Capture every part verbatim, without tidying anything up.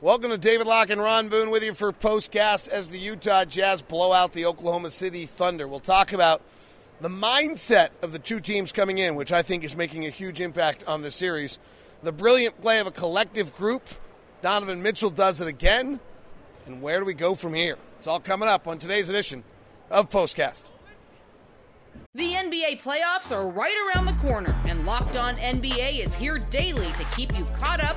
Welcome to David Locke and Ron Boone with you for Postcast as the Utah Jazz blow out the Oklahoma City Thunder. We'll talk about the mindset of the two teams coming in, which I think is making a huge impact on the series. The brilliant play of a collective group. Donovan Mitchell does it again. And where do we go from here? It's all coming up on today's edition of Postcast. The N B A playoffs are right around the corner, and Locked On N B A is here daily to keep you caught up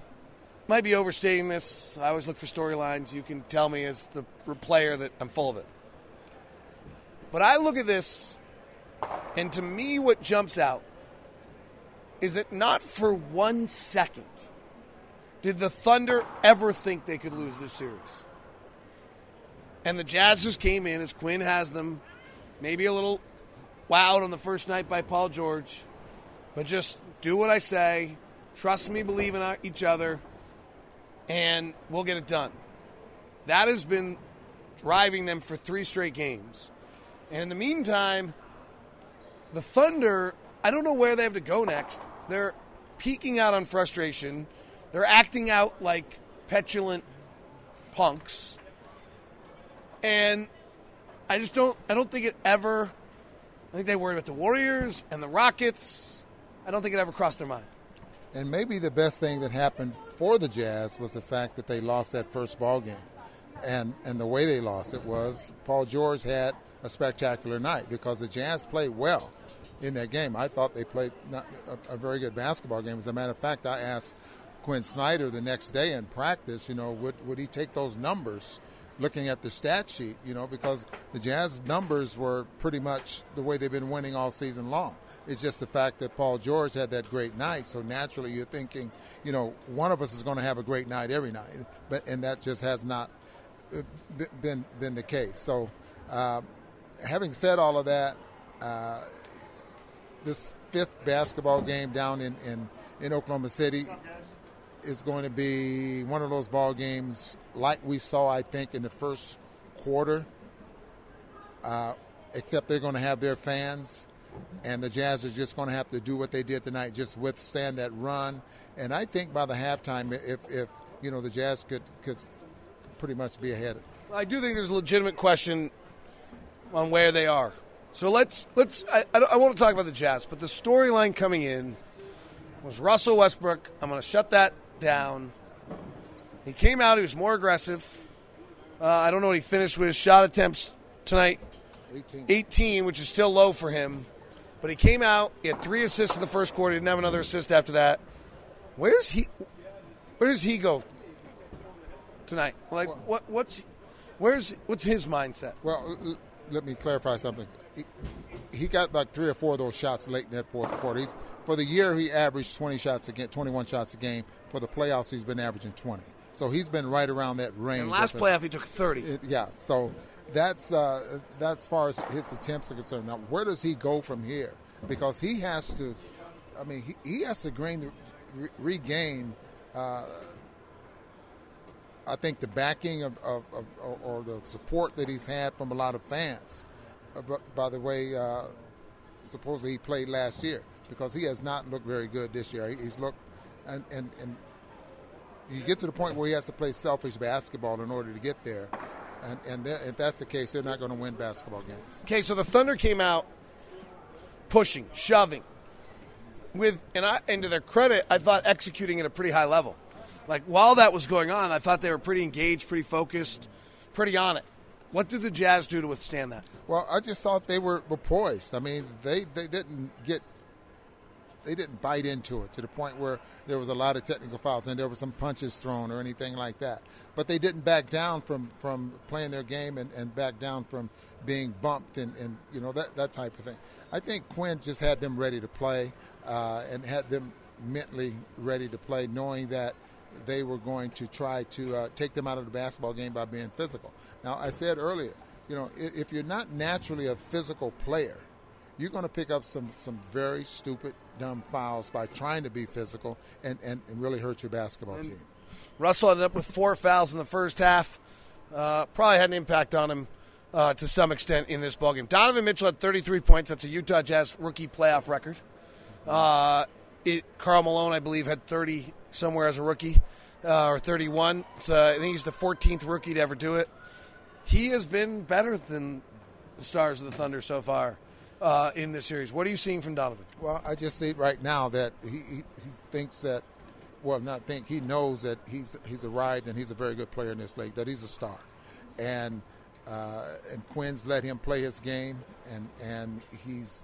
might be overstating this. I always look for storylines. You can tell me as the player that I'm full of it. But I look at this, and to me what jumps out is that not for one second did the Thunder ever think they could lose this series. And the Jazz just came in, as Quinn has them, maybe a little wowed on the first night by Paul George, but just do what I say, trust me, believe in each other, and we'll get it done. That has been driving them for three straight games. And in the meantime, the Thunder, I don't know where they have to go next. They're peeking out on frustration. They're acting out like petulant punks. And I just don't, I don't think it ever, I think they worried about the Warriors and the Rockets. I don't think it ever crossed their mind. And maybe the best thing that happened for the Jazz was the fact that they lost that first ball game. And and the way they lost it was Paul George had a spectacular night because the Jazz played well in that game. I thought they played not a, a very good basketball game. As a matter of fact, I asked Quinn Snyder the next day in practice, you know, would, would he take those numbers looking at the stat sheet, you know, because the Jazz numbers were pretty much the way they've been winning all season long. It's just the fact that Paul George had that great night, so naturally you're thinking, you know, one of us is going to have a great night every night, but and that just has not been been the case. So uh, having said all of that, uh, this fifth basketball game down in, in, in Oklahoma City is going to be one of those ball games like we saw, I think, in the first quarter, uh, except they're going to have their fans, and the Jazz are just going to have to do what they did tonight, just withstand that run. And I think by the halftime, if, if you know, the Jazz could could – pretty much be ahead. I do think there's a legitimate question on where they are. So let's let's. I, I, I want to talk about the Jazz, but the storyline coming in was Russell Westbrook. I'm going to shut that down. He came out. He was more aggressive. Uh, I don't know what he finished with his shot attempts tonight. eighteen, eighteen, which is still low for him. But he came out. He had three assists in the first quarter. He didn't have another assist after that. Where's he? Where does he go tonight? Like, what? What's, where's, what's his mindset? Well, l- let me clarify something. He, he got like three or four of those shots late in that fourth quarter. He's, for the year, he averaged twenty shots a game, twenty-one shots a game. For the playoffs, he's been averaging twenty. So he's been right around that range. And last playoff, he took thirty. It, yeah. So that's uh, that's as far as his attempts are concerned. Now, where does he go from here? Because he has to. I mean, he, he has to gain, re- regain. Uh, I think the backing of, of, of or the support that he's had from a lot of fans, by the way, uh, supposedly he played last year, because he has not looked very good this year. He's looked, and, and, and you get to the point where he has to play selfish basketball in order to get there, and, and th- if that's the case, they're not going to win basketball games. Okay, so the Thunder came out pushing, shoving, with and, I, and to their credit, I thought executing at a pretty high level. Like, while that was going on, I thought they were pretty engaged, pretty focused, pretty on it. What did the Jazz do to withstand that? Well, I just thought they were, were poised. I mean, they, they didn't get they didn't bite into it to the point where there was a lot of technical fouls and there were some punches thrown or anything like that. But they didn't back down from, from playing their game and, and back down from being bumped and, and you know, that, that type of thing. I think Quinn just had them ready to play uh, and had them mentally ready to play, knowing that they were going to try to uh, take them out of the basketball game by being physical. Now, I said earlier, you know, if, if you're not naturally a physical player, you're going to pick up some, some very stupid, dumb fouls by trying to be physical and, and, and really hurt your basketball and team. Russell ended up with four fouls in the first half. Uh, probably had an impact on him uh, to some extent in this ballgame. Donovan Mitchell had thirty-three points. That's a Utah Jazz rookie playoff record. Uh, it, Carl Malone, I believe, had thirty somewhere as a rookie, uh, or thirty-one. So I think he's the fourteenth rookie to ever do it. He has been better than the stars of the Thunder so far uh, in this series. What are you seeing from Donovan? Well, I just see right now that he, he, he thinks that, well, not think, he knows that he's he's arrived and he's a very good player in this league, that he's a star. And uh, and Quinn's let him play his game, and, and he's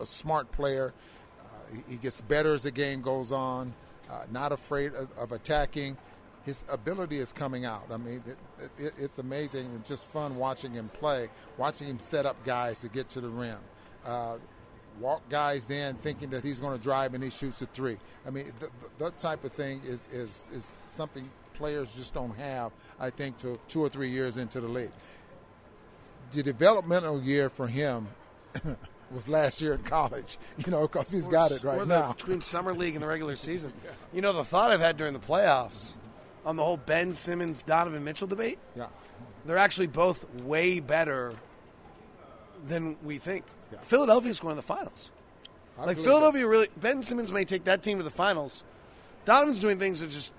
a smart player. Uh, he, he gets better as the game goes on. Uh, not afraid of, of attacking. His ability is coming out. I mean, it, it, it's amazing and just fun watching him play, watching him set up guys to get to the rim. Uh, walk guys in thinking that he's going to drive and he shoots a three. I mean, th- th- that type of thing is, is, is something players just don't have, I think, till two or three years into the league. The developmental year for him was last year in college, you know, because he's we're, got it right now. Between summer league and the regular season. Yeah. You know, the thought I've had during the playoffs on the whole Ben Simmons, Donovan Mitchell debate, yeah, they're actually both way better than we think. Yeah. Philadelphia's going to the finals. I like, Philadelphia that. really, Ben Simmons may take that team to the finals. Donovan's doing things that just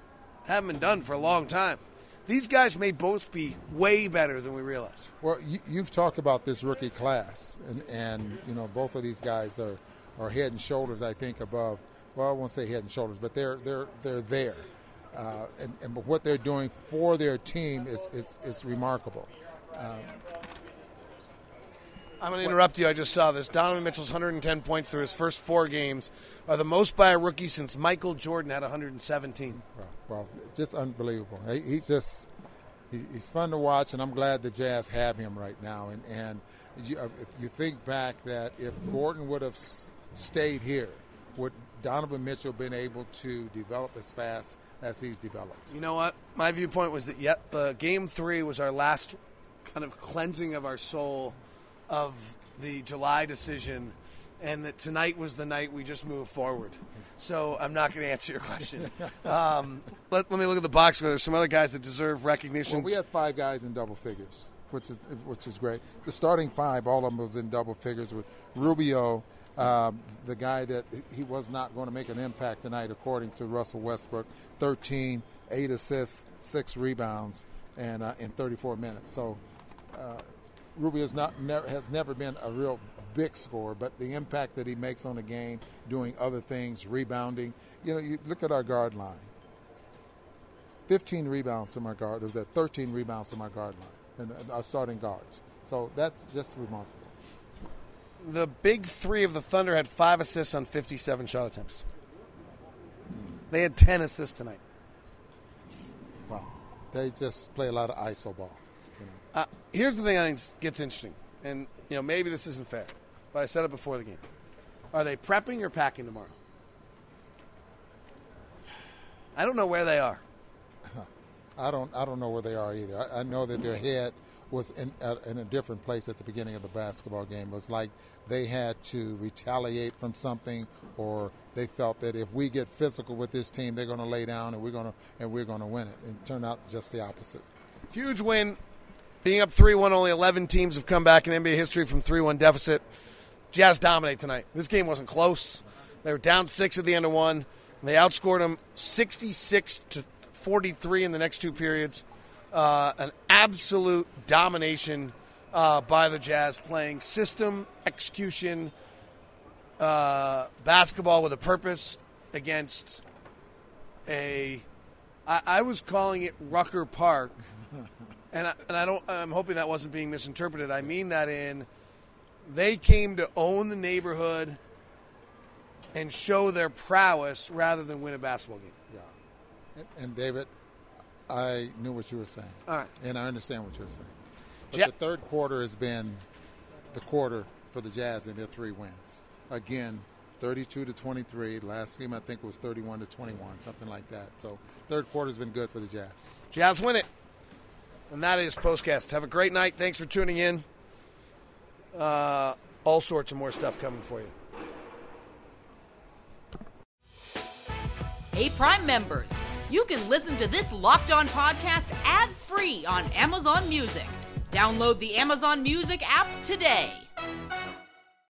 haven't been done for a long time. These guys may both be way better than we realize. Well, you, you've talked about this rookie class, and, and you know both of these guys are, are head and shoulders, I think, above. Well, I won't say head and shoulders, but they're they're they're there, uh, and, and but what they're doing for their team is is, is remarkable. Um, I'm going to interrupt you. I just saw this. Donovan Mitchell's one hundred ten points through his first four games are the most by a rookie since Michael Jordan had one hundred seventeen. Wow. Well, just unbelievable. He, he just he, he's fun to watch, and I'm glad the Jazz have him right now. And and you, if you think back that if Gordon would have stayed here, would Donovan Mitchell been able to develop as fast as he's developed? You know what? My viewpoint was that yet the game three was our last kind of cleansing of our soul of the July decision, and that tonight was the night we just moved forward. So I'm not going to answer your question. Um, let, let me look at the box where there's some other guys that deserve recognition. Well, we had five guys in double figures, which is which is great. The starting five, all of them was in double figures with Rubio, um, the guy that he was not going to make an impact tonight, according to Russell Westbrook, thirteen, eight assists, six rebounds, and uh, in thirty-four minutes. So uh, Rubio's not never, has never been a real big score, but the impact that he makes on the game, doing other things, rebounding. You know, you look at our guard line. fifteen rebounds from our guard. There's that thirteen rebounds from our guard line and our starting guards. So that's just remarkable. The big three of the Thunder had five assists on fifty-seven shot attempts. They had ten assists tonight. Wow. They just play a lot of I S O ball. You know. uh, here's the thing I think gets interesting, and you know, maybe this isn't fair, but I said it before the game. Are they prepping or packing tomorrow? I don't know where they are. I don't I don't know where they are either. I, I know that their head was in, uh, in a different place at the beginning of the basketball game. It was like they had to retaliate from something, or they felt that if we get physical with this team, they're going to lay down and we're going to and we're going to win it. And it turned out just the opposite. Huge win. Being up three one, only eleven teams have come back in N B A history from three one deficit. Jazz dominate tonight. This game wasn't close. They were down six at the end of one, and they outscored them sixty-six to forty-three in the next two periods. Uh, an absolute domination uh, by the Jazz, playing system, execution, uh, basketball with a purpose against a – I was calling it Rucker Park – and I, and I don't. I'm hoping that wasn't being misinterpreted. I mean that in they came to own the neighborhood and show their prowess rather than win a basketball game. Yeah. And, and David, I knew what you were saying. All right. And I understand what you were saying. But ja- the third quarter has been the quarter for the Jazz in their three wins. Again, thirty-two to twenty-three. Last game, I think, it was thirty-one to twenty-one, something like that. So third quarter's been good for the Jazz. Jazz win it. And that is Postcast. Have a great night. Thanks for tuning in. Uh, all sorts of more stuff coming for you. Hey, Prime members. You can listen to this Locked On podcast ad-free on Amazon Music. Download the Amazon Music app today.